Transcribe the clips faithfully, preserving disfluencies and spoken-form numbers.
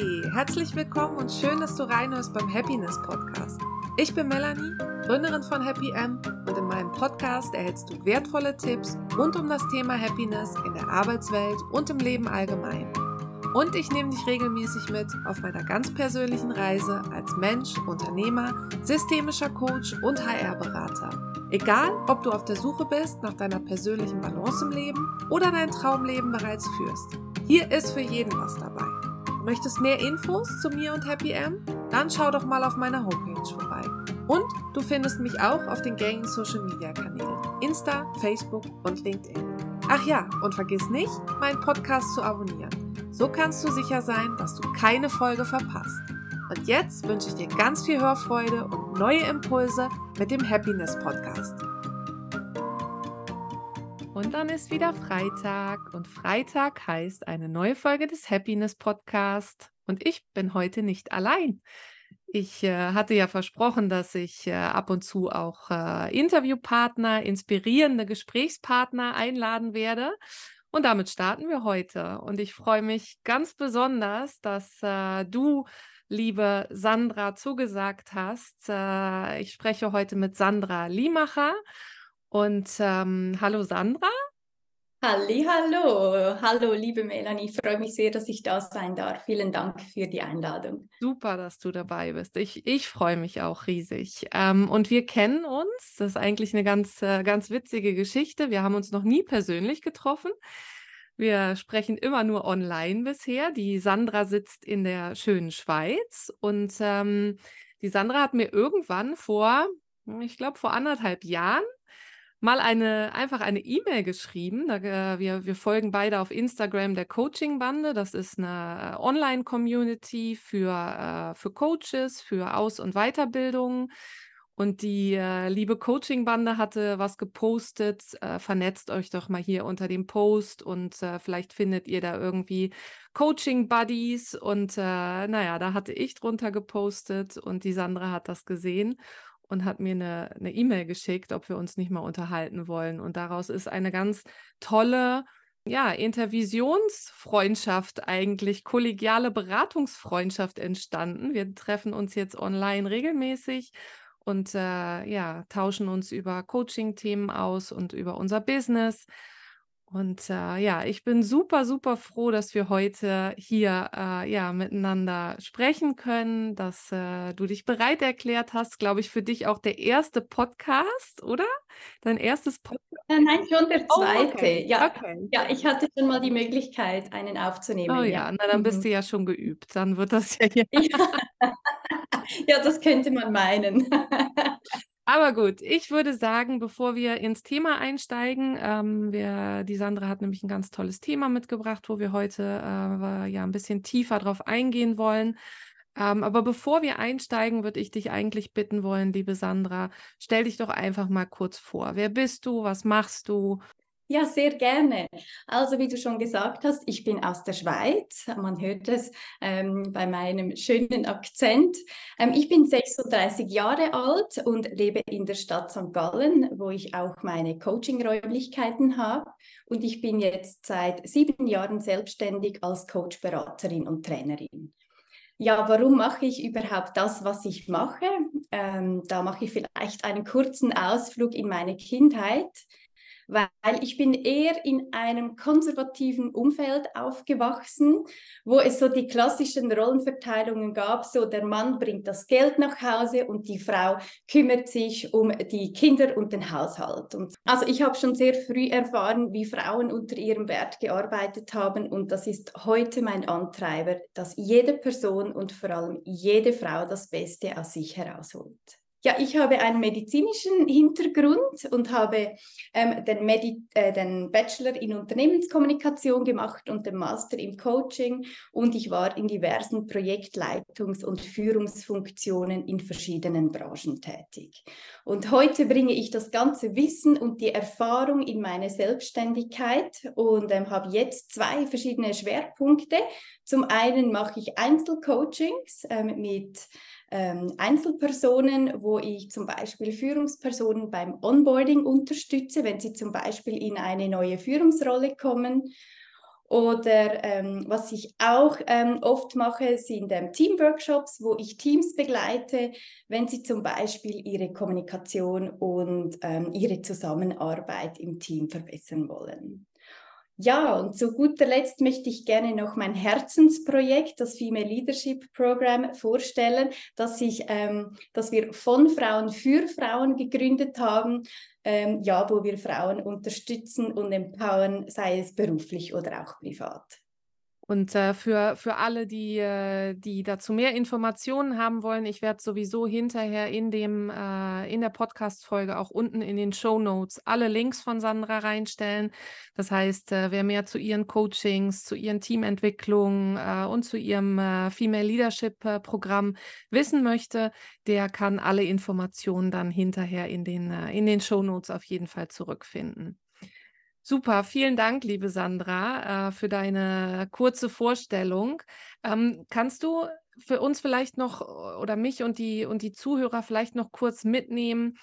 Hey, herzlich willkommen und schön, dass du reinhörst beim Happiness Podcast. Ich bin Melanie, Gründerin von Happy M und in meinem Podcast erhältst du wertvolle Tipps rund um das Thema Happiness in der Arbeitswelt und im Leben allgemein. Und ich nehme dich regelmäßig mit auf meiner ganz persönlichen Reise als Mensch, Unternehmer, systemischer Coach und H R-Berater. Egal, ob du auf der Suche bist nach deiner persönlichen Balance im Leben oder dein Traumleben bereits führst. Hier ist für jeden was dabei. Möchtest mehr Infos zu mir und Happy M? Dann schau doch mal auf meiner Homepage vorbei. Und du findest mich auch auf den gängigen Social Media Kanälen Insta, Facebook und LinkedIn. Ach ja, und vergiss nicht, meinen Podcast zu abonnieren. So kannst du sicher sein, dass du keine Folge verpasst. Und jetzt wünsche ich dir ganz viel Hörfreude und neue Impulse mit dem Happiness Podcast. Und dann ist wieder Freitag und Freitag heißt eine neue Folge des Happiness Podcast und ich bin heute nicht allein. Ich äh, hatte ja versprochen, dass ich äh, ab und zu auch äh, Interviewpartner, inspirierende Gesprächspartner einladen werde. Und damit starten wir heute. Und ich freue mich ganz besonders, dass äh, du, liebe Sandra, zugesagt hast. Äh, ich spreche heute mit Sandra Limacher. Und ähm, hallo Sandra. Hallihallo. Hallo liebe Melanie, ich freue mich sehr, dass ich da sein darf. Vielen Dank für die Einladung. Super, dass du dabei bist. Ich, ich freue mich auch riesig. Ähm, und wir kennen uns. Das ist eigentlich eine ganz, äh, ganz witzige Geschichte. Wir haben uns noch nie persönlich getroffen. Wir sprechen immer nur online bisher. Die Sandra sitzt in der schönen Schweiz. Und ähm, die Sandra hat mir irgendwann vor, ich glaube vor anderthalb Jahren, mal eine, einfach eine E-Mail geschrieben. Da, äh, wir, wir folgen beide auf Instagram der Coaching-Bande. Das ist eine Online-Community für, äh, für Coaches, für Aus- und Weiterbildung. Und die äh, liebe Coaching-Bande hatte was gepostet. Äh, vernetzt euch doch mal hier unter dem Post und äh, vielleicht findet ihr da irgendwie Coaching-Buddies. Und äh, naja, da hatte ich drunter gepostet und die Sandra hat das gesehen und hat mir eine, eine E-Mail geschickt, ob wir uns nicht mal unterhalten wollen. Und daraus ist eine ganz tolle, ja, Intervisionsfreundschaft eigentlich, kollegiale Beratungsfreundschaft entstanden. Wir treffen uns jetzt online regelmäßig und äh, ja, tauschen uns über Coaching-Themen aus und über unser Business. Und äh, ja, ich bin super, super froh, dass wir heute hier äh, ja, miteinander sprechen können, dass äh, du dich bereit erklärt hast. Glaube ich, für dich auch der erste Podcast, oder? Dein erstes Podcast? Nein, schon der zweite. Oh, okay. Ja. Okay. Ja, ich hatte schon mal die Möglichkeit, einen aufzunehmen. Oh ja, ja. Na, dann bist mhm. du ja schon geübt. Dann wird das ja hier. Ja, ja, das könnte man meinen. Aber gut, ich würde sagen, bevor wir ins Thema einsteigen, ähm, wir, die Sandra hat nämlich ein ganz tolles Thema mitgebracht, wo wir heute äh, ja ein bisschen tiefer drauf eingehen wollen. Ähm, aber bevor wir einsteigen, würde ich dich eigentlich bitten wollen, liebe Sandra, stell dich doch einfach mal kurz vor. Wer bist du? Was machst du? Ja, sehr gerne. Also wie du schon gesagt hast, ich bin aus der Schweiz. Man hört es ähm, bei meinem schönen Akzent. Ähm, ich bin sechsunddreißig Jahre alt und lebe in der Stadt Sankt Gallen, wo ich auch meine Coaching-Räumlichkeiten habe. Und ich bin jetzt seit sieben Jahren selbstständig als Coach, Beraterin und Trainerin. Ja, warum mache ich überhaupt das, was ich mache? Ähm, da mache ich vielleicht einen kurzen Ausflug in meine Kindheit. Weil ich bin eher in einem konservativen Umfeld aufgewachsen, wo es so die klassischen Rollenverteilungen gab, so der Mann bringt das Geld nach Hause und die Frau kümmert sich um die Kinder und den Haushalt. Und also ich habe schon sehr früh erfahren, wie Frauen unter ihrem Wert gearbeitet haben und das ist heute mein Antreiber, dass jede Person und vor allem jede Frau das Beste aus sich herausholt. Ja, ich habe einen medizinischen Hintergrund und habe ähm, den, Medi- äh, den Bachelor in Unternehmenskommunikation gemacht und den Master im Coaching und ich war in diversen Projektleitungs- und Führungsfunktionen in verschiedenen Branchen tätig. Und heute bringe ich das ganze Wissen und die Erfahrung in meine Selbstständigkeit und ähm, habe jetzt zwei verschiedene Schwerpunkte. Zum einen mache ich Einzelcoachings ähm, mit Ähm, Einzelpersonen, wo ich zum Beispiel Führungspersonen beim Onboarding unterstütze, wenn sie zum Beispiel in eine neue Führungsrolle kommen. Oder ähm, was ich auch ähm, oft mache, sind ähm, Teamworkshops, wo ich Teams begleite, wenn sie zum Beispiel ihre Kommunikation und ähm, ihre Zusammenarbeit im Team verbessern wollen. Ja, und zu guter Letzt möchte ich gerne noch mein Herzensprojekt, das Female Leadership Program, vorstellen, das ich, ähm, das wir von Frauen für Frauen gegründet haben, ähm, ja, wo wir Frauen unterstützen und empowern, sei es beruflich oder auch privat. Und äh, für, für alle, die, äh, die dazu mehr Informationen haben wollen, ich werde sowieso hinterher in, dem, äh, in der Podcast-Folge auch unten in den Shownotes alle Links von Sandra reinstellen. Das heißt, äh, wer mehr zu ihren Coachings, zu ihren Teamentwicklungen äh, und zu ihrem äh, Female Leadership-Programm wissen möchte, der kann alle Informationen dann hinterher in den, äh, in den Shownotes auf jeden Fall zurückfinden. Super, vielen Dank, liebe Sandra, für deine kurze Vorstellung. Kannst du für uns vielleicht noch oder mich und die, und die Zuhörer vielleicht noch kurz mitnehmen?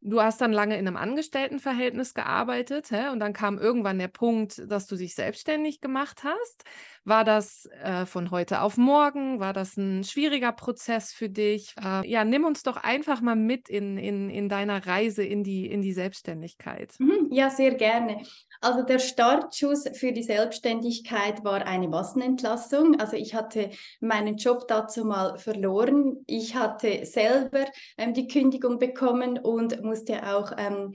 Du hast dann lange in einem Angestelltenverhältnis gearbeitet, hä? Und dann kam irgendwann der Punkt, dass du dich selbstständig gemacht hast. War das äh, von heute auf morgen? War das ein schwieriger Prozess für dich? Äh, ja, nimm uns doch einfach mal mit in, in, in deiner Reise in die, in die Selbstständigkeit. Ja, sehr gerne. Also der Startschuss für die Selbstständigkeit war eine Massenentlassung. Also ich hatte meinen Job dazu mal verloren. Ich hatte selber ähm, die Kündigung bekommen und musste auch ähm,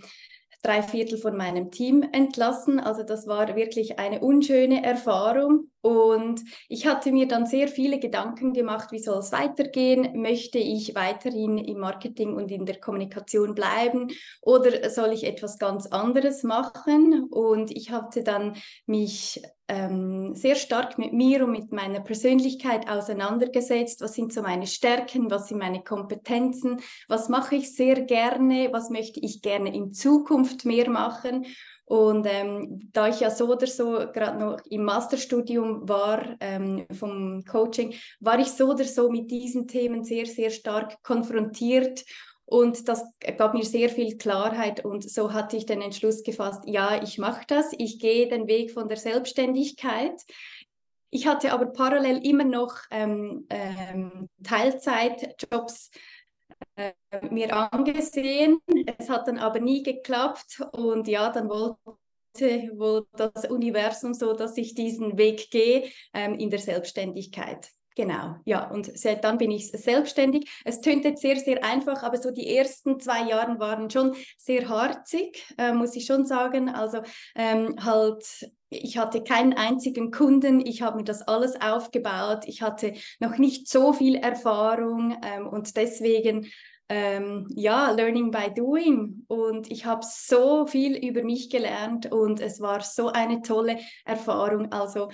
drei Viertel von meinem Team entlassen. Also das war wirklich eine unschöne Erfahrung. Und ich hatte mir dann sehr viele Gedanken gemacht, wie soll es weitergehen? Möchte ich weiterhin im Marketing und in der Kommunikation bleiben oder soll ich etwas ganz anderes machen? Und ich hatte dann mich ähm, sehr stark mit mir und mit meiner Persönlichkeit auseinandergesetzt. Was sind so meine Stärken? Was sind meine Kompetenzen? Was mache ich sehr gerne? Was möchte ich gerne in Zukunft mehr machen? Und ähm, da ich ja so oder so gerade noch im Masterstudium war, ähm, vom Coaching, war ich so oder so mit diesen Themen sehr, sehr stark konfrontiert. Und das gab mir sehr viel Klarheit und so hatte ich den Entschluss gefasst, ja, ich mache das, ich gehe den Weg von der Selbstständigkeit. Ich hatte aber parallel immer noch ähm, ähm, Teilzeitjobs mir angesehen. Es hat dann aber nie geklappt und ja, dann wollte wohl das Universum so, dass ich diesen Weg gehe ähm, in der Selbstständigkeit. Genau, ja, und seit dann bin ich selbstständig. Es tönt jetzt sehr, sehr einfach, aber so die ersten zwei Jahre waren schon sehr harzig, äh, muss ich schon sagen. Also ähm, halt, ich hatte keinen einzigen Kunden, ich habe mir das alles aufgebaut, ich hatte noch nicht so viel Erfahrung ähm, und deswegen, ähm, ja, learning by doing. Und ich habe so viel über mich gelernt und es war so eine tolle Erfahrung, also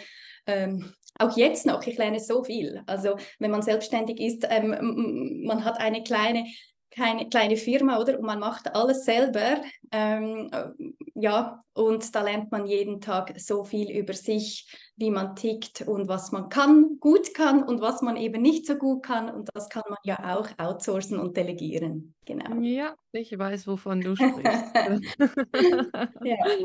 ähm, auch jetzt noch, ich lerne so viel. Also wenn man selbstständig ist, ähm, man hat eine kleine, keine, kleine Firma, oder? Und man macht alles selber. Ähm, ja, und da lernt man jeden Tag so viel über sich, wie man tickt und was man kann, gut kann und was man eben nicht so gut kann. Und das kann man ja auch outsourcen und delegieren. Genau. Ja, ich weiß, wovon du sprichst. Ja.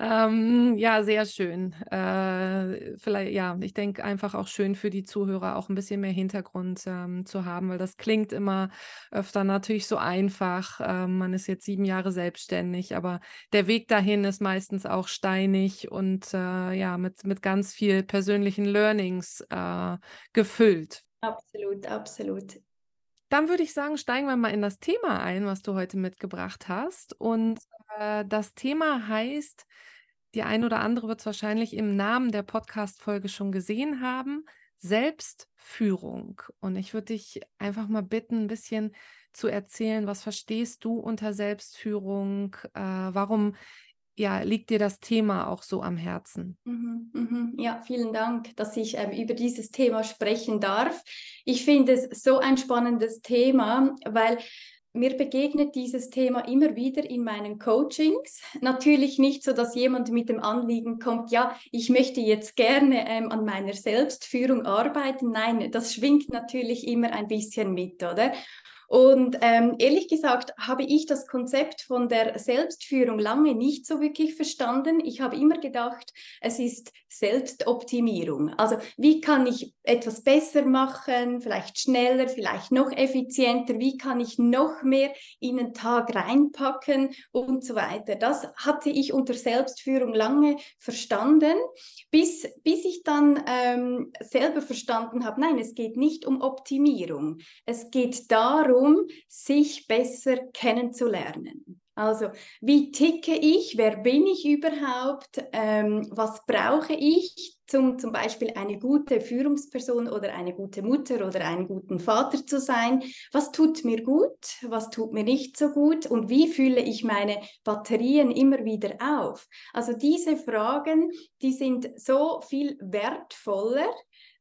Ähm, ja, sehr schön. Äh, vielleicht, ja, ich denke einfach auch schön für die Zuhörer auch ein bisschen mehr Hintergrund ähm, zu haben, weil das klingt immer öfter natürlich so einfach. Ähm, man ist jetzt sieben Jahre selbstständig, aber der Weg dahin ist meistens auch steinig und äh, ja, mit, mit ganz viel persönlichen Learnings äh, gefüllt. Absolut, absolut. Dann würde ich sagen, steigen wir mal in das Thema ein, was du heute mitgebracht hast. Und äh, das Thema heißt, die ein oder andere wird es wahrscheinlich im Namen der Podcast-Folge schon gesehen haben, Selbstführung. Und ich würde dich einfach mal bitten, ein bisschen zu erzählen, was verstehst du unter Selbstführung? Äh, warum ja, liegt dir das Thema auch so am Herzen? Mhm, mhm. Ja, vielen Dank, dass ich ähm, über dieses Thema sprechen darf. Ich finde es so ein spannendes Thema, weil mir begegnet dieses Thema immer wieder in meinen Coachings. Natürlich nicht so, dass jemand mit dem Anliegen kommt, ja, ich möchte jetzt gerne ähm, an meiner Selbstführung arbeiten. Nein, das schwingt natürlich immer ein bisschen mit, oder? Und ähm, ehrlich gesagt habe ich das Konzept von der Selbstführung lange nicht so wirklich verstanden. Ich habe immer gedacht, es ist Selbstoptimierung. Also wie kann ich etwas besser machen, vielleicht schneller, vielleicht noch effizienter, wie kann ich noch mehr in den Tag reinpacken und so weiter. Das hatte ich unter Selbstführung lange verstanden, bis, bis ich dann ähm, selber verstanden habe, nein, es geht nicht um Optimierung. Es geht darum, um sich besser kennenzulernen. Also, wie ticke ich? Wer bin ich überhaupt? Ähm, was brauche ich, um zum Beispiel eine gute Führungsperson oder eine gute Mutter oder einen guten Vater zu sein? Was tut mir gut? Was tut mir nicht so gut? Und wie fülle ich meine Batterien immer wieder auf? Also diese Fragen, die sind so viel wertvoller,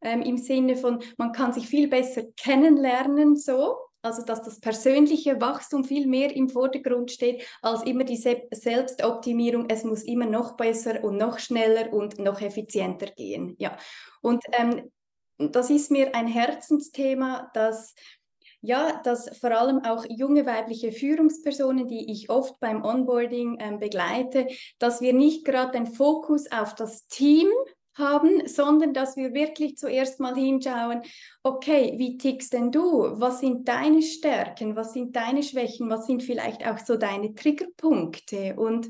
ähm, im Sinne von, man kann sich viel besser kennenlernen so. Also, dass das persönliche Wachstum viel mehr im Vordergrund steht, als immer die Se- Selbstoptimierung. Es muss immer noch besser und noch schneller und noch effizienter gehen. Ja. Und ähm, das ist mir ein Herzensthema, dass, ja, dass vor allem auch junge weibliche Führungspersonen, die ich oft beim Onboarding ähm, begleite, dass wir nicht gerade den Fokus auf das Team haben, sondern dass wir wirklich zuerst mal hinschauen, okay, wie tickst denn du? Was sind deine Stärken? Was sind deine Schwächen? Was sind vielleicht auch so deine Triggerpunkte? Und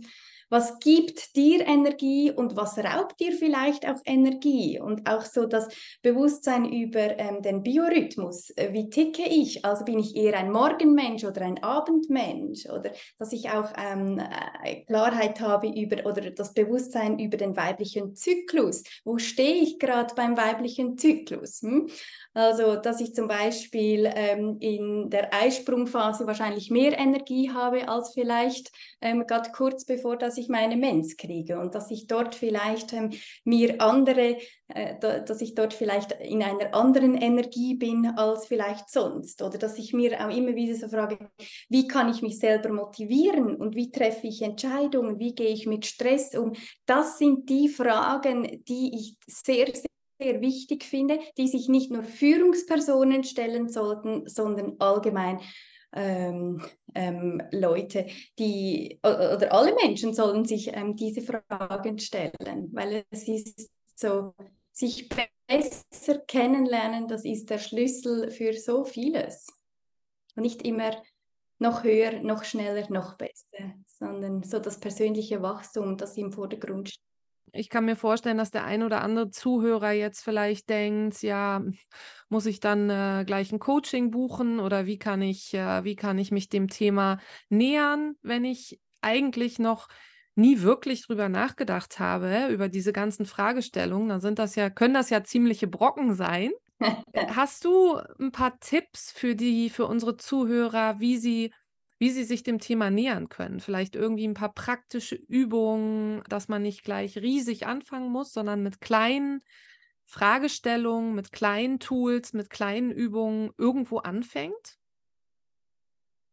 was gibt dir Energie und was raubt dir vielleicht auch Energie? Und auch so das Bewusstsein über ähm, den Biorhythmus. Äh, wie ticke ich? Also bin ich eher ein Morgenmensch oder ein Abendmensch? Oder dass ich auch ähm, Klarheit habe über oder das Bewusstsein über den weiblichen Zyklus. Wo stehe ich gerade beim weiblichen Zyklus? Hm? Also, dass ich zum Beispiel ähm, in der Eisprungphase wahrscheinlich mehr Energie habe als vielleicht ähm, gerade kurz bevor, dass ich ich meine Mens kriege und dass ich dort vielleicht ähm, mir andere, äh, da, dass ich dort vielleicht in einer anderen Energie bin als vielleicht sonst, oder dass ich mir auch immer wieder so frage, wie kann ich mich selber motivieren und wie treffe ich Entscheidungen, wie gehe ich mit Stress um? Das sind die Fragen, die ich sehr, sehr sehr wichtig finde, die sich nicht nur Führungspersonen stellen sollten, sondern allgemein Ähm, ähm, Leute, die oder, oder alle Menschen sollen sich ähm, diese Fragen stellen, weil es ist so, sich besser kennenlernen, das ist der Schlüssel für so vieles. Und nicht immer noch höher, noch schneller, noch besser, sondern so das persönliche Wachstum, das im Vordergrund steht. Ich kann mir vorstellen, dass der ein oder andere Zuhörer jetzt vielleicht denkt, ja, muss ich dann äh, gleich ein Coaching buchen oder wie kann ich, äh, wie kann ich mich dem Thema nähern, wenn ich eigentlich noch nie wirklich drüber nachgedacht habe, über diese ganzen Fragestellungen, dann sind das ja, können das ja ziemliche Brocken sein. Hast du ein paar Tipps für die, für unsere Zuhörer, wie sie wie sie sich dem Thema nähern können? Vielleicht irgendwie ein paar praktische Übungen, dass man nicht gleich riesig anfangen muss, sondern mit kleinen Fragestellungen, mit kleinen Tools, mit kleinen Übungen irgendwo anfängt?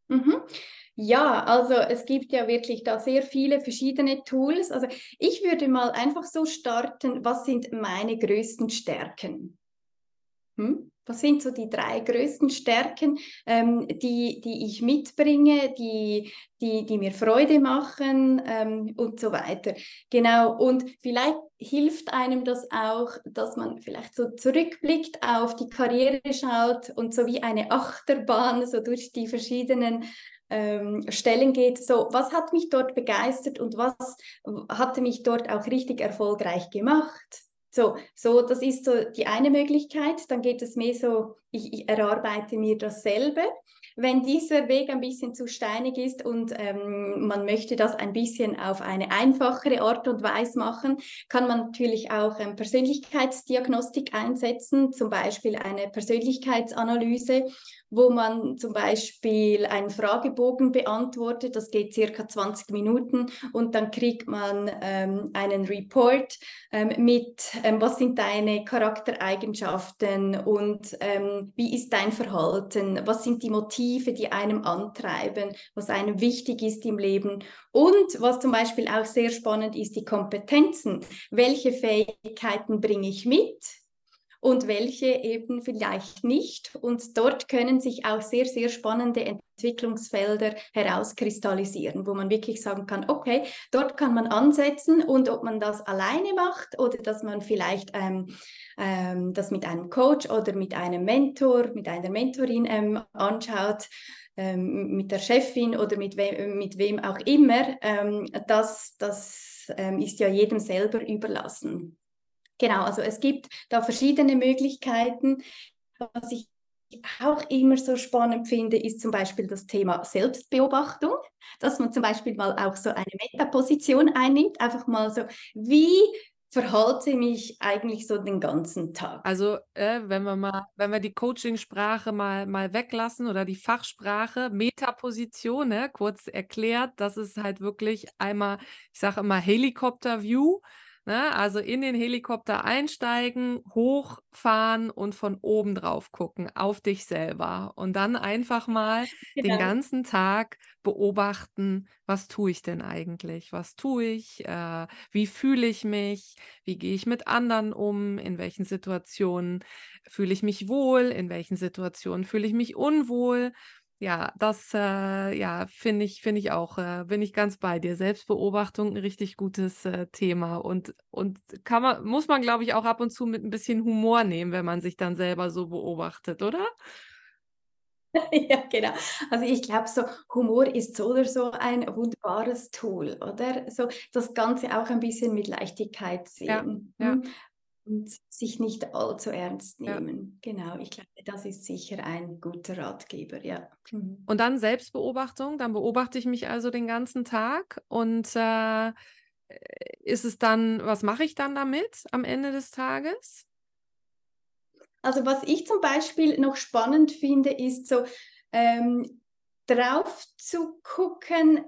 Mhm. Ja, also es gibt ja wirklich da sehr viele verschiedene Tools. Also ich würde mal einfach so starten, was sind meine größten Stärken? Hm? Was sind so die drei größten Stärken, ähm, die, die ich mitbringe, die, die, die mir Freude machen ähm, und so weiter. Genau, und vielleicht hilft einem das auch, dass man vielleicht so zurückblickt auf die Karriere schaut und so wie eine Achterbahn so durch die verschiedenen ähm, Stellen geht. So, was hat mich dort begeistert und was hatte mich dort auch richtig erfolgreich gemacht? So, so, das ist so die eine Möglichkeit. Dann geht es mehr so, ich, ich erarbeite mir dasselbe. Wenn dieser Weg ein bisschen zu steinig ist und ähm, man möchte das ein bisschen auf eine einfachere Art und Weise machen, kann man natürlich auch ähm, Persönlichkeitsdiagnostik einsetzen, zum Beispiel eine Persönlichkeitsanalyse, wo man zum Beispiel einen Fragebogen beantwortet, das geht circa zwanzig Minuten und dann kriegt man ähm, einen Report ähm, mit, ähm, was sind deine Charaktereigenschaften und ähm, wie ist dein Verhalten, was sind die Motive, die einem antreiben, was einem wichtig ist im Leben und was zum Beispiel auch sehr spannend ist, die Kompetenzen, welche Fähigkeiten bringe ich mit? und welche eben vielleicht nicht. Und dort können sich auch sehr, sehr spannende Entwicklungsfelder herauskristallisieren, wo man wirklich sagen kann, okay, dort kann man ansetzen, und ob man das alleine macht oder dass man vielleicht ähm, ähm, das mit einem Coach oder mit einem Mentor, mit einer Mentorin ähm, anschaut, ähm, mit der Chefin oder mit, we- mit wem auch immer, ähm, das, das ähm, ist ja jedem selber überlassen. Genau, also es gibt da verschiedene Möglichkeiten. Was ich auch immer so spannend finde, ist zum Beispiel das Thema Selbstbeobachtung, dass man zum Beispiel mal auch so eine Metaposition einnimmt, einfach mal so, wie verhalte ich mich eigentlich so den ganzen Tag? Also äh, wenn wir mal, wenn wir die Coachingsprache mal, mal weglassen oder die Fachsprache, Metaposition, ne, kurz erklärt, das ist halt wirklich einmal, ich sage immer Helikopter-View, also in den Helikopter einsteigen, hochfahren und von oben drauf gucken, auf dich selber. Und dann einfach mal genau. den ganzen Tag beobachten, was tue ich denn eigentlich? Was tue ich? Äh, wie fühle ich mich? Wie gehe ich mit anderen um? In welchen Situationen fühle ich mich wohl? In welchen Situationen fühle ich mich unwohl? Ja, das äh, ja, finde ich, finde ich auch, äh, bin ich ganz bei dir. Selbstbeobachtung, ein richtig gutes äh, Thema. Und, und kann man, muss man, glaube ich, auch ab und zu mit ein bisschen Humor nehmen, wenn man sich dann selber so beobachtet, oder? Ja, genau. Also ich glaube, so Humor ist so oder so ein wunderbares Tool, oder? So das Ganze auch ein bisschen mit Leichtigkeit sehen. Ja, ja. Und sich nicht allzu ernst nehmen. Ja. Genau, ich glaube, das ist sicher ein guter Ratgeber, ja. Und dann Selbstbeobachtung, dann beobachte ich mich also den ganzen Tag und äh, ist es dann, was mache ich dann damit am Ende des Tages? Also was ich zum Beispiel noch spannend finde, ist so ähm, drauf zu gucken,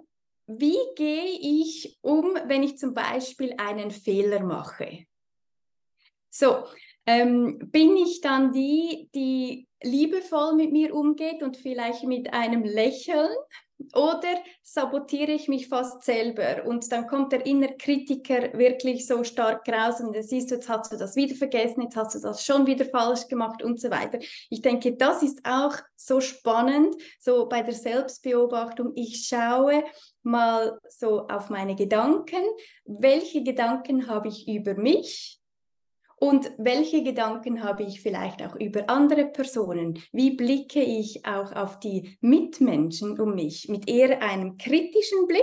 wie gehe ich um, wenn ich zum Beispiel einen Fehler mache. So, ähm, bin ich dann die, die liebevoll mit mir umgeht und vielleicht mit einem Lächeln, oder sabotiere ich mich fast selber und dann kommt der innere Kritiker wirklich so stark raus und das ist, jetzt hast du das wieder vergessen, jetzt hast du das schon wieder falsch gemacht und so weiter. Ich denke, das ist auch so spannend, so bei der Selbstbeobachtung, ich schaue mal so auf meine Gedanken, welche Gedanken habe ich über mich? Und welche Gedanken habe ich vielleicht auch über andere Personen? Wie blicke ich auch auf die Mitmenschen um mich? Mit eher einem kritischen Blick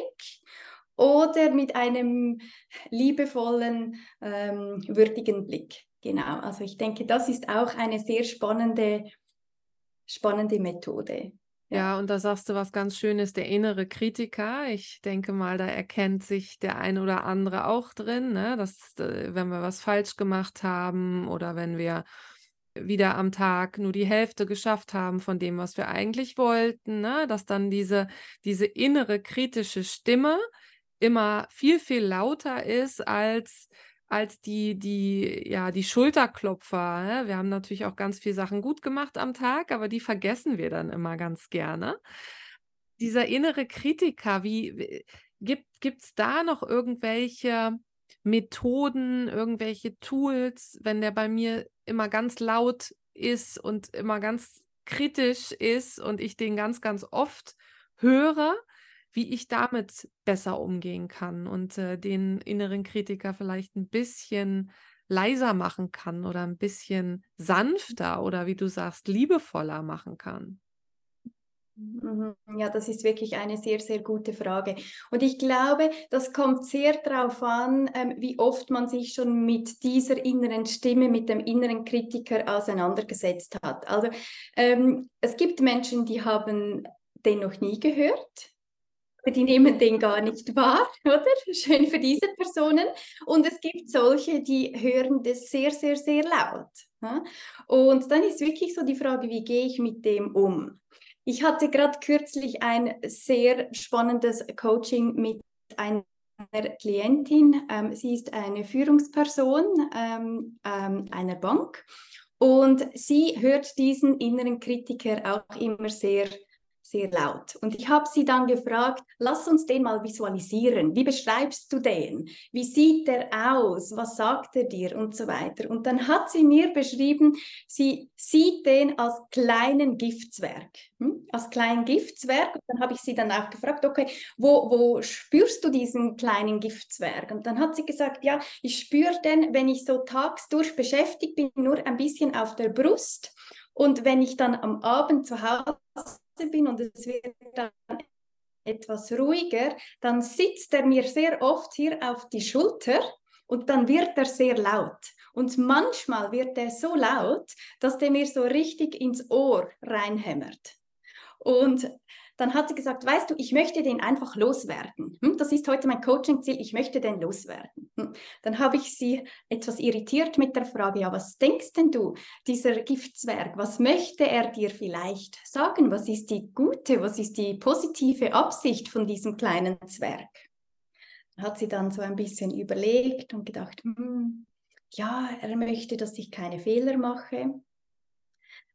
oder mit einem liebevollen, ähm, würdigen Blick? Genau, also ich denke, das ist auch eine sehr spannende, spannende Methode. Ja, und da sagst du was ganz Schönes, der innere Kritiker. Ich denke mal, da erkennt sich der ein oder andere auch drin, ne? Dass, wenn wir was falsch gemacht haben oder wenn wir wieder am Tag nur die Hälfte geschafft haben von dem, was wir eigentlich wollten, ne? Dass dann diese, diese innere kritische Stimme immer viel, viel lauter ist als... als die, die, ja, die Schulterklopfer. Ne? Wir haben natürlich auch ganz viele Sachen gut gemacht am Tag, aber die vergessen wir dann immer ganz gerne. Dieser innere Kritiker, wie, gibt es da noch irgendwelche Methoden, irgendwelche Tools, wenn der bei mir immer ganz laut ist und immer ganz kritisch ist und ich den ganz, ganz oft höre, wie ich damit besser umgehen kann und äh, den inneren Kritiker vielleicht ein bisschen leiser machen kann oder ein bisschen sanfter oder, wie du sagst, liebevoller machen kann? Ja, das ist wirklich eine sehr, sehr gute Frage. Und ich glaube, das kommt sehr darauf an, ähm, wie oft man sich schon mit dieser inneren Stimme, mit dem inneren Kritiker auseinandergesetzt hat. Also ähm, es gibt Menschen, die haben den noch nie gehört. Die nehmen den gar nicht wahr, oder? Schön für diese Personen. Und es gibt solche, die hören das sehr, sehr, sehr laut. Und dann ist wirklich so die Frage, wie gehe ich mit dem um? Ich hatte gerade kürzlich ein sehr spannendes Coaching mit einer Klientin. Sie ist eine Führungsperson einer Bank und sie hört diesen inneren Kritiker auch immer sehr sehr laut. Und ich habe sie dann gefragt, lass uns den mal visualisieren. Wie beschreibst du den? Wie sieht er aus? Was sagt er dir? Und so weiter. Und dann hat sie mir beschrieben, sie sieht den als kleinen Giftzwerg. Hm? Als kleinen Giftzwerg. Und dann habe ich sie dann auch gefragt, okay, wo, wo spürst du diesen kleinen Giftzwerg? Und dann hat sie gesagt, ja, ich spüre den, wenn ich so tagsdurch beschäftigt bin, nur ein bisschen auf der Brust. Und wenn ich dann am Abend zu Hause bin und es wird dann etwas ruhiger, dann sitzt er mir sehr oft hier auf die Schulter und dann wird er sehr laut. Und manchmal wird er so laut, dass der mir so richtig ins Ohr reinhämmert. Und dann hat sie gesagt, weißt du, ich möchte den einfach loswerden. Das ist heute mein Coaching-Ziel, ich möchte den loswerden. Dann habe ich sie etwas irritiert mit der Frage, ja, was denkst denn du, dieser Giftzwerg, was möchte er dir vielleicht sagen? Was ist die gute, was ist die positive Absicht von diesem kleinen Zwerg? Dann hat sie dann so ein bisschen überlegt und gedacht, hm, ja, er möchte, dass ich keine Fehler mache,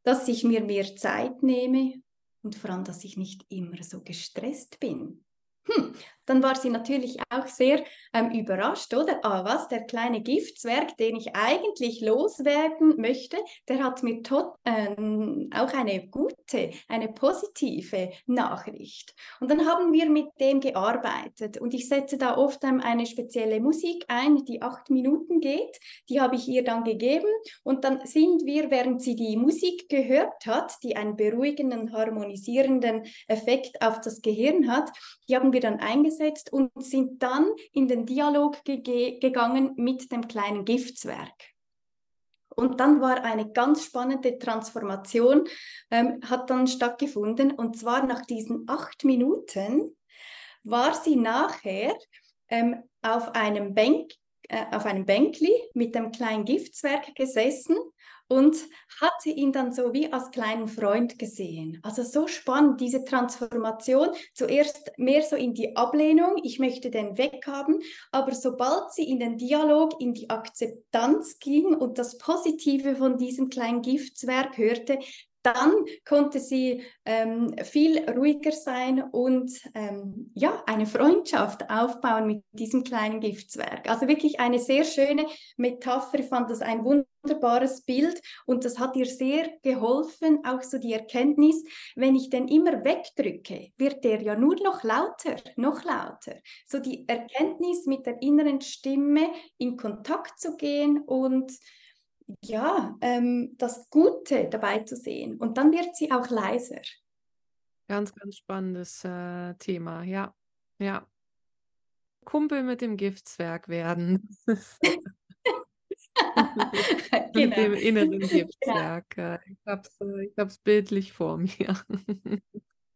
dass ich mir mehr Zeit nehme. Und vor allem, dass ich nicht immer so gestresst bin. Hm, dann war sie natürlich auch sehr ähm, überrascht, oder? Ah, was, der kleine Giftzwerg, den ich eigentlich loswerden möchte, der hat mir tot, ähm, auch eine gute, eine positive Nachricht. Und dann haben wir mit dem gearbeitet. Und ich setze da oft ähm, eine spezielle Musik ein, die acht Minuten geht. Die habe ich ihr dann gegeben. Und dann sind wir, während sie die Musik gehört hat, die einen beruhigenden, harmonisierenden Effekt auf das Gehirn hat, die haben wir dann eingesetzt und sind dann in den Dialog ge- gegangen mit dem kleinen Giftzwerg. Und dann war eine ganz spannende Transformation, ähm, hat dann stattgefunden. Und zwar nach diesen acht Minuten war sie nachher ähm, auf einem Bank, äh, auf einem Bänkli mit dem kleinen Giftzwerg gesessen und hatte ihn dann so wie als kleinen Freund gesehen. Also so spannend, diese Transformation. Zuerst mehr so in die Ablehnung, ich möchte den weghaben, aber sobald sie in den Dialog, in die Akzeptanz ging und das Positive von diesem kleinen Giftzwerg hörte, dann konnte sie ähm, viel ruhiger sein und ähm, ja, eine Freundschaft aufbauen mit diesem kleinen Giftzwerg. Also wirklich eine sehr schöne Metapher. Ich fand das ein wunderbares Bild und das hat ihr sehr geholfen, auch so die Erkenntnis, wenn ich den immer wegdrücke, wird der ja nur noch lauter, noch lauter. So die Erkenntnis, mit der inneren Stimme in Kontakt zu gehen und ja, ähm, das Gute dabei zu sehen. Und dann wird sie auch leiser. Ganz, ganz spannendes äh, Thema, ja. ja. Kumpel mit dem Giftzwerg werden. Genau. Mit dem inneren Giftzwerg. Genau. Ich hab's, ich hab's bildlich vor mir.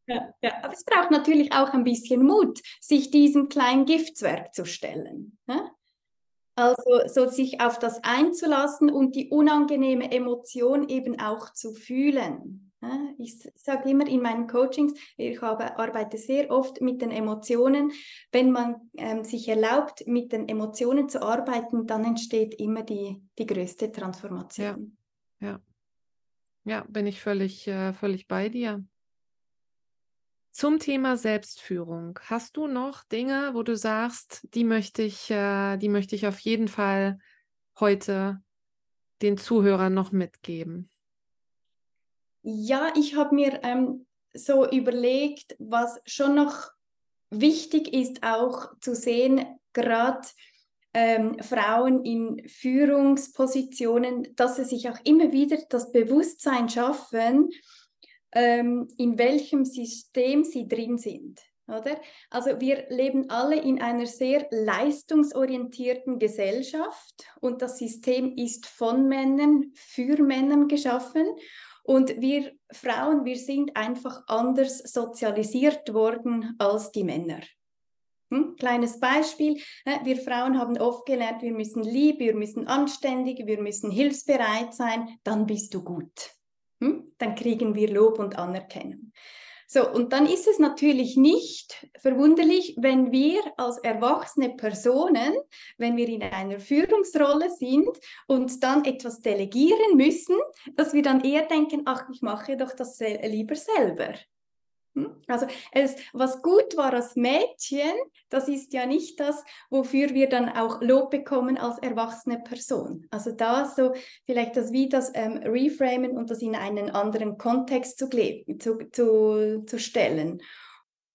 ja, ja, aber es braucht natürlich auch ein bisschen Mut, sich diesem kleinen Giftzwerg zu stellen. Ja? Also so sich auf das einzulassen und die unangenehme Emotion eben auch zu fühlen. Ich sage immer in meinen Coachings, ich arbeite sehr oft mit den Emotionen. Wenn man ähm, sich erlaubt, mit den Emotionen zu arbeiten, dann entsteht immer die, die größte Transformation. Ja, ja. ja bin ich völlig, äh, völlig bei dir. Zum Thema Selbstführung. Hast du noch Dinge, wo du sagst, die möchte ich, äh, die möchte ich auf jeden Fall heute den Zuhörern noch mitgeben? Ja, ich habe mir ähm, so überlegt, was schon noch wichtig ist, auch zu sehen, gerade Ähm, Frauen in Führungspositionen, dass sie sich auch immer wieder das Bewusstsein schaffen, in welchem System sie drin sind, oder? Also wir leben alle in einer sehr leistungsorientierten Gesellschaft und das System ist von Männern für Männern geschaffen und wir Frauen, wir sind einfach anders sozialisiert worden als die Männer. Hm? Kleines Beispiel, wir Frauen haben oft gelernt, wir müssen lieb, wir müssen anständig, wir müssen hilfsbereit sein, dann bist du gut. Dann kriegen wir Lob und Anerkennung. So, und dann ist es natürlich nicht verwunderlich, wenn wir als erwachsene Personen, wenn wir in einer Führungsrolle sind und dann etwas delegieren müssen, dass wir dann eher denken, ach, ich mache doch das lieber selber. Also es, was gut war als Mädchen, das ist ja nicht das, wofür wir dann auch Lob bekommen als erwachsene Person. Also da so vielleicht das wie das ähm, reframen und das in einen anderen Kontext zu, zu, zu, zu stellen.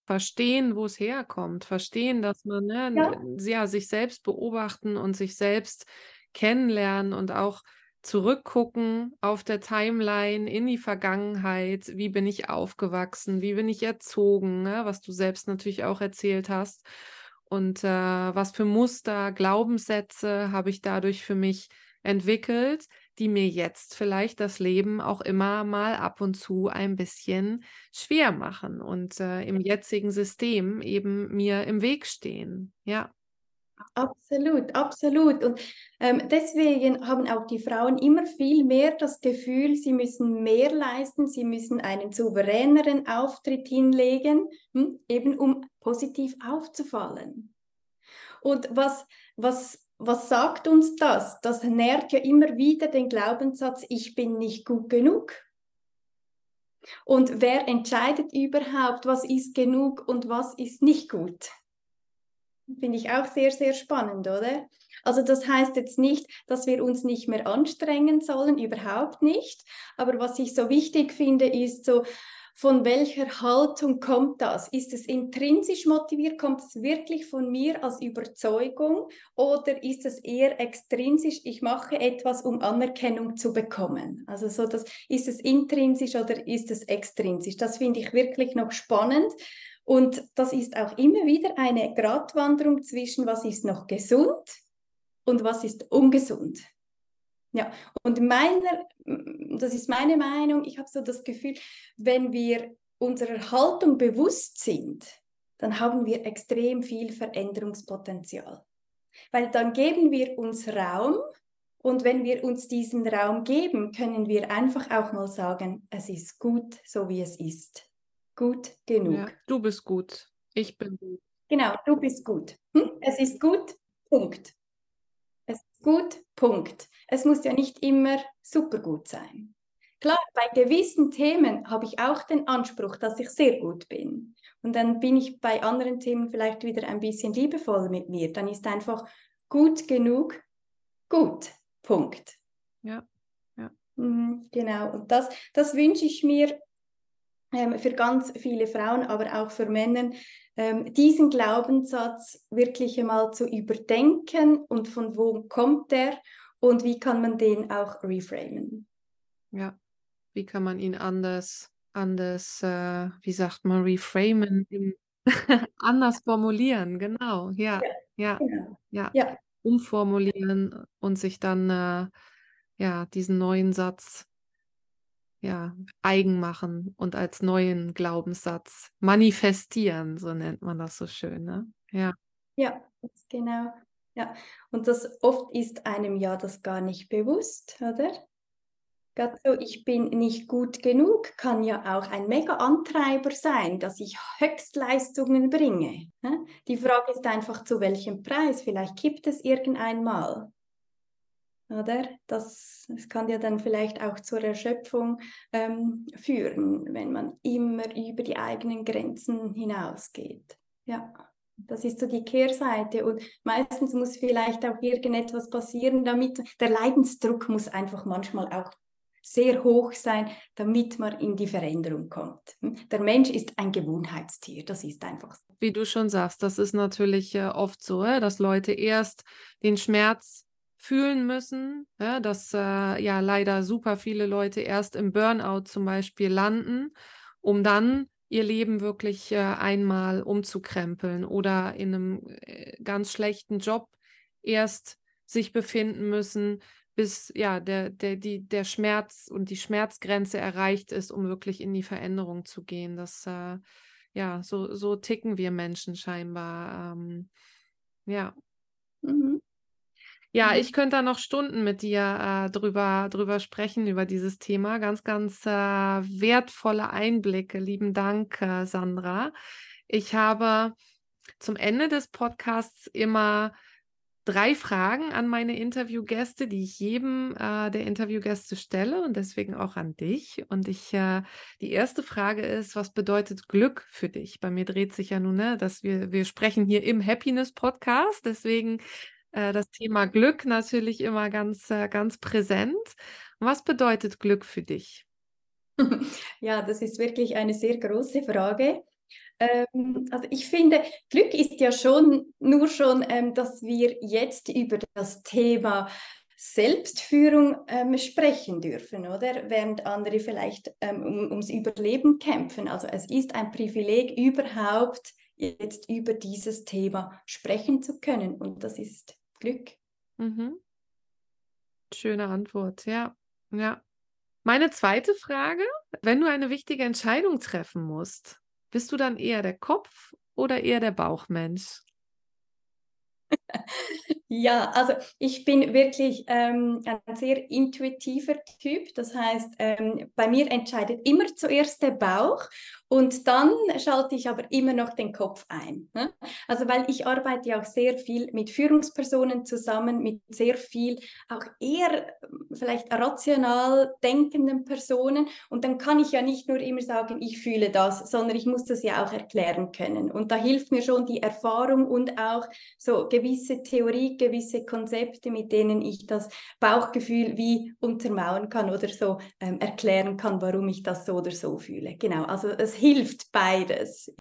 Verstehen, wo es herkommt. Verstehen, dass man ne, ja. Ja, sich selbst beobachten und sich selbst kennenlernen und auch zurückgucken auf der Timeline in die Vergangenheit, wie bin ich aufgewachsen, wie bin ich erzogen, ne? Was du selbst natürlich auch erzählt hast und äh, was für Muster, Glaubenssätze habe ich dadurch für mich entwickelt, die mir jetzt vielleicht das Leben auch immer mal ab und zu ein bisschen schwer machen und äh, im jetzigen System eben mir im Weg stehen, ja. Absolut, absolut. Und ähm, deswegen haben auch die Frauen immer viel mehr das Gefühl, sie müssen mehr leisten, sie müssen einen souveräneren Auftritt hinlegen, hm, eben um positiv aufzufallen. Und was, was, was sagt uns das? Das nährt ja immer wieder den Glaubenssatz, ich bin nicht gut genug. Und wer entscheidet überhaupt, was ist genug und was ist nicht gut? Finde ich auch sehr, sehr spannend, oder? Also das heißt jetzt nicht, dass wir uns nicht mehr anstrengen sollen, überhaupt nicht. Aber was ich so wichtig finde, ist so, von welcher Haltung kommt das? Ist es intrinsisch motiviert? Kommt es wirklich von mir als Überzeugung? Oder ist es eher extrinsisch, ich mache etwas, um Anerkennung zu bekommen? Also so das, ist es intrinsisch oder ist es extrinsisch? Das finde ich wirklich noch spannend. Und das ist auch immer wieder eine Gratwanderung zwischen was ist noch gesund und was ist ungesund. Ja, und meiner, das ist meine Meinung, ich habe so das Gefühl, wenn wir unserer Haltung bewusst sind, dann haben wir extrem viel Veränderungspotenzial. Weil dann geben wir uns Raum und wenn wir uns diesen Raum geben, können wir einfach auch mal sagen, es ist gut, so wie es ist. Gut genug. Ja, du bist gut. Ich bin gut. Genau, du bist gut. Hm? Es ist gut, Punkt. Es ist gut, Punkt. Es muss ja nicht immer super gut sein. Klar, bei gewissen Themen habe ich auch den Anspruch, dass ich sehr gut bin. Und dann bin ich bei anderen Themen vielleicht wieder ein bisschen liebevoll mit mir. Dann ist einfach gut genug, gut, Punkt. Ja, ja. Mhm, genau, und das, das wünsche ich mir für ganz viele Frauen, aber auch für Männer, diesen Glaubenssatz wirklich einmal zu überdenken und von wo kommt der und wie kann man den auch reframen. Ja, wie kann man ihn anders, anders, äh, wie sagt man, reframen, anders formulieren, genau, ja, ja, ja, ja. ja. Umformulieren und sich dann äh, ja, diesen neuen Satz Ja, eigen machen und als neuen Glaubenssatz manifestieren, so nennt man das so schön, ne? Ja, ja, genau. Ja. Und das oft ist einem ja das gar nicht bewusst, oder? Gerade so, ich bin nicht gut genug, kann ja auch ein Mega-Antreiber sein, dass ich Höchstleistungen bringe. Ne? Die Frage ist einfach, zu welchem Preis? Vielleicht kippt es irgendeinmal. Oder? Das, das kann ja dann vielleicht auch zur Erschöpfung ähm, führen, wenn man immer über die eigenen Grenzen hinausgeht. Ja, das ist so die Kehrseite. Und meistens muss vielleicht auch irgendetwas passieren, damit der Leidensdruck muss einfach manchmal auch sehr hoch sein, damit man in die Veränderung kommt. Der Mensch ist ein Gewohnheitstier, das ist einfach so. Wie du schon sagst, das ist natürlich oft so, dass Leute erst den Schmerz fühlen müssen, ja, dass äh, ja leider super viele Leute erst im Burnout zum Beispiel landen, um dann ihr Leben wirklich äh, einmal umzukrempeln oder in einem äh, ganz schlechten Job erst sich befinden müssen, bis ja der, der, die, der Schmerz und die Schmerzgrenze erreicht ist, um wirklich in die Veränderung zu gehen. Das äh, ja, so, so ticken wir Menschen scheinbar. Ähm, ja. Mhm. Ja, ich könnte da noch Stunden mit dir äh, drüber, drüber sprechen, über dieses Thema. Ganz, ganz äh, wertvolle Einblicke. Lieben Dank, äh, Sandra. Ich habe zum Ende des Podcasts immer drei Fragen an meine Interviewgäste, die ich jedem äh, der Interviewgäste stelle und deswegen auch an dich. Und ich, äh, die erste Frage ist, was bedeutet Glück für dich? Bei mir dreht sich ja nun, ne, dass wir, wir sprechen hier im Happiness Podcast, deswegen äh, das Thema Glück natürlich immer ganz, äh, ganz präsent. Und was bedeutet Glück für dich? Ja, das ist wirklich eine sehr große Frage. Also ich finde, Glück ist ja schon nur schon, ähm, dass wir jetzt über das Thema Selbstführung ähm, sprechen dürfen, oder? Während andere vielleicht ähm, um, ums Überleben kämpfen. Also es ist ein Privileg, überhaupt jetzt über dieses Thema sprechen zu können. Und das ist Glück. Mhm. Schöne Antwort, ja. Ja. Meine zweite Frage, wenn du eine wichtige Entscheidung treffen musst, bist du dann eher der Kopf oder eher der Bauchmensch? Ja, also ich bin wirklich ähm, ein sehr intuitiver Typ. Das heißt, ähm, bei mir entscheidet immer zuerst der Bauch und dann schalte ich aber immer noch den Kopf ein. Ne? Also weil ich arbeite ja auch sehr viel mit Führungspersonen zusammen, mit sehr viel auch eher vielleicht rational denkenden Personen. Und dann kann ich ja nicht nur immer sagen, ich fühle das, sondern ich muss das ja auch erklären können. Und da hilft mir schon die Erfahrung und auch so gewisse Theorie, gewisse Konzepte, mit denen ich das Bauchgefühl wie untermauern kann oder so ähm, erklären kann, warum ich das so oder so fühle. Genau, also es hilft beides.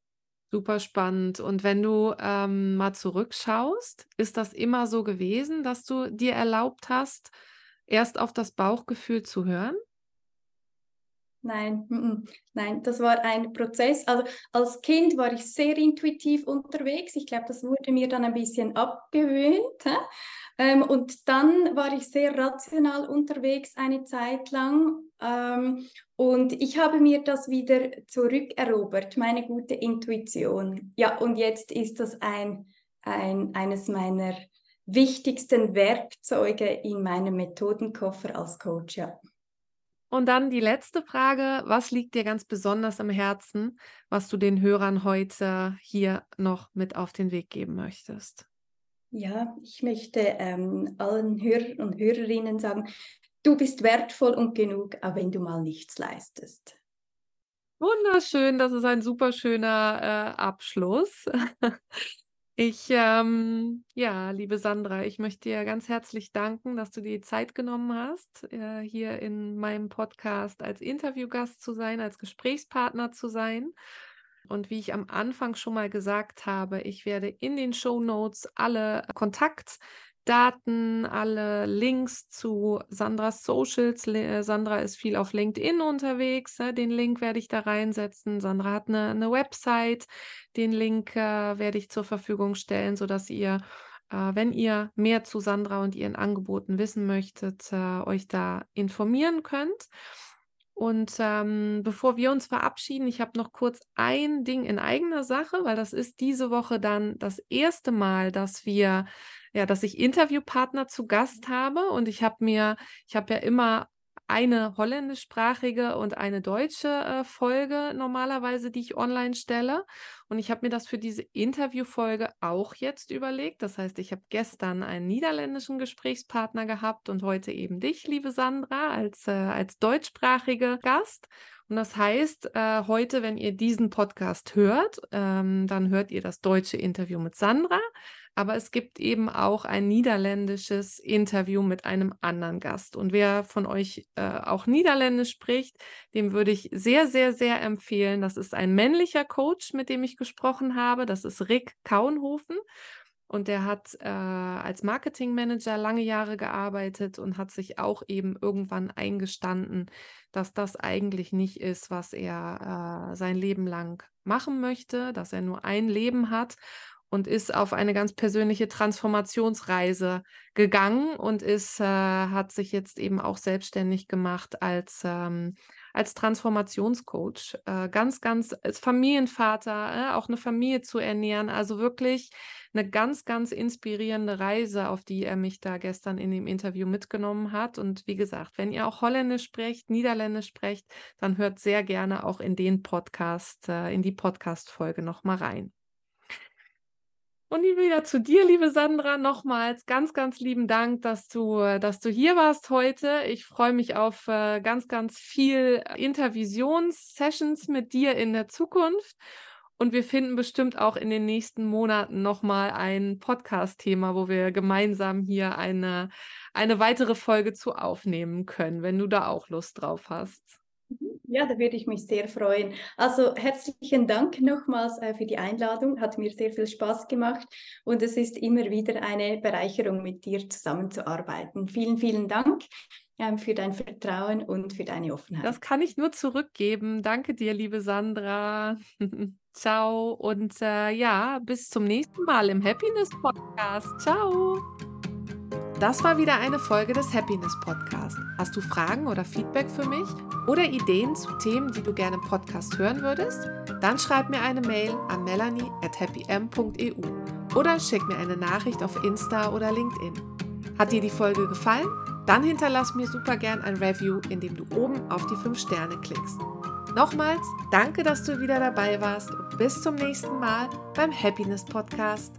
Super spannend. Und wenn du ähm, mal zurückschaust, ist das immer so gewesen, dass du dir erlaubt hast, erst auf das Bauchgefühl zu hören? Nein, nein, das war ein Prozess. Also als Kind war ich sehr intuitiv unterwegs. Ich glaube, das wurde mir dann ein bisschen abgewöhnt. Ähm, und dann war ich sehr rational unterwegs eine Zeit lang. Ähm, und ich habe mir das wieder zurückerobert, meine gute Intuition. Ja, und jetzt ist das ein, ein, eines meiner wichtigsten Werkzeuge in meinem Methodenkoffer als Coach, ja. Und dann die letzte Frage, was liegt dir ganz besonders am Herzen, was du den Hörern heute hier noch mit auf den Weg geben möchtest? Ja, ich möchte ähm, allen Hörern und Hörerinnen sagen, du bist wertvoll und genug, auch wenn du mal nichts leistest. Wunderschön, das ist ein super schöner äh, Abschluss. Ich, ähm, ja, liebe Sandra, ich möchte dir ganz herzlich danken, dass du dir die Zeit genommen hast, äh, hier in meinem Podcast als Interviewgast zu sein, als Gesprächspartner zu sein. Und wie ich am Anfang schon mal gesagt habe, ich werde in den Shownotes alle Kontaktdaten, alle Links zu Sandras Socials, Sandra ist viel auf LinkedIn unterwegs, ne? Den Link werde ich da reinsetzen. Sandra hat eine, eine Website. Den Link äh, werde ich zur Verfügung stellen, sodass ihr, äh, wenn ihr mehr zu Sandra und ihren Angeboten wissen möchtet, äh, euch da informieren könnt. Und ähm, bevor wir uns verabschieden, ich habe noch kurz ein Ding in eigener Sache, weil das ist diese Woche dann das erste Mal, dass wir, ja, dass ich Interviewpartner zu Gast habe. Und ich habe mir, ich habe ja immer eine holländischsprachige und eine deutsche äh, Folge normalerweise, die ich online stelle. Und ich habe mir das für diese Interviewfolge auch jetzt überlegt. Das heißt, ich habe gestern einen niederländischen Gesprächspartner gehabt und heute eben dich, liebe Sandra, als, äh, als deutschsprachige Gast. Und das heißt, äh, heute, wenn ihr diesen Podcast hört, ähm, dann hört ihr das deutsche Interview mit Sandra. Aber es gibt eben auch ein niederländisches Interview mit einem anderen Gast. Und wer von euch äh, auch Niederländisch spricht, dem würde ich sehr, sehr, sehr empfehlen. Das ist ein männlicher Coach, mit dem ich gesprochen habe. Das ist Rick Kauenhofen. Und der hat äh, als Marketingmanager lange Jahre gearbeitet und hat sich auch eben irgendwann eingestanden, dass das eigentlich nicht ist, was er äh, sein Leben lang machen möchte, dass er nur ein Leben hat. Und ist auf eine ganz persönliche Transformationsreise gegangen und ist, äh, hat sich jetzt eben auch selbstständig gemacht als, ähm, als Transformationscoach. Äh, ganz, ganz als Familienvater, äh, auch eine Familie zu ernähren. Also wirklich eine ganz, ganz inspirierende Reise, auf die er mich da gestern in dem Interview mitgenommen hat. Und wie gesagt, wenn ihr auch Holländisch sprecht, Niederländisch sprecht, dann hört sehr gerne auch in den Podcast, äh, in die Podcast-Folge nochmal rein. Und wieder zu dir, liebe Sandra, nochmals ganz, ganz lieben Dank, dass du, dass du hier warst heute. Ich freue mich auf ganz, ganz viel Intervisions-Sessions mit dir in der Zukunft. Und wir finden bestimmt auch in den nächsten Monaten nochmal ein Podcast-Thema, wo wir gemeinsam hier eine, eine weitere Folge zu aufnehmen können, wenn du da auch Lust drauf hast. Ja, da würde ich mich sehr freuen. Also herzlichen Dank nochmals äh, für die Einladung. Hat mir sehr viel Spaß gemacht und es ist immer wieder eine Bereicherung, mit dir zusammenzuarbeiten. Vielen, vielen Dank ähm, für dein Vertrauen und für deine Offenheit. Das kann ich nur zurückgeben. Danke dir, liebe Sandra. Ciao und äh, ja, bis zum nächsten Mal im Happiness Podcast. Ciao. Das war wieder eine Folge des Happiness Podcast. Hast du Fragen oder Feedback für mich oder Ideen zu Themen, die du gerne im Podcast hören würdest? Dann schreib mir eine Mail an melanie at happy m punkt e u oder schick mir eine Nachricht auf Insta oder LinkedIn. Hat dir die Folge gefallen? Dann hinterlass mir super gern ein Review, indem du oben auf die fünf Sterne klickst. Nochmals, danke, dass du wieder dabei warst und bis zum nächsten Mal beim Happiness Podcast.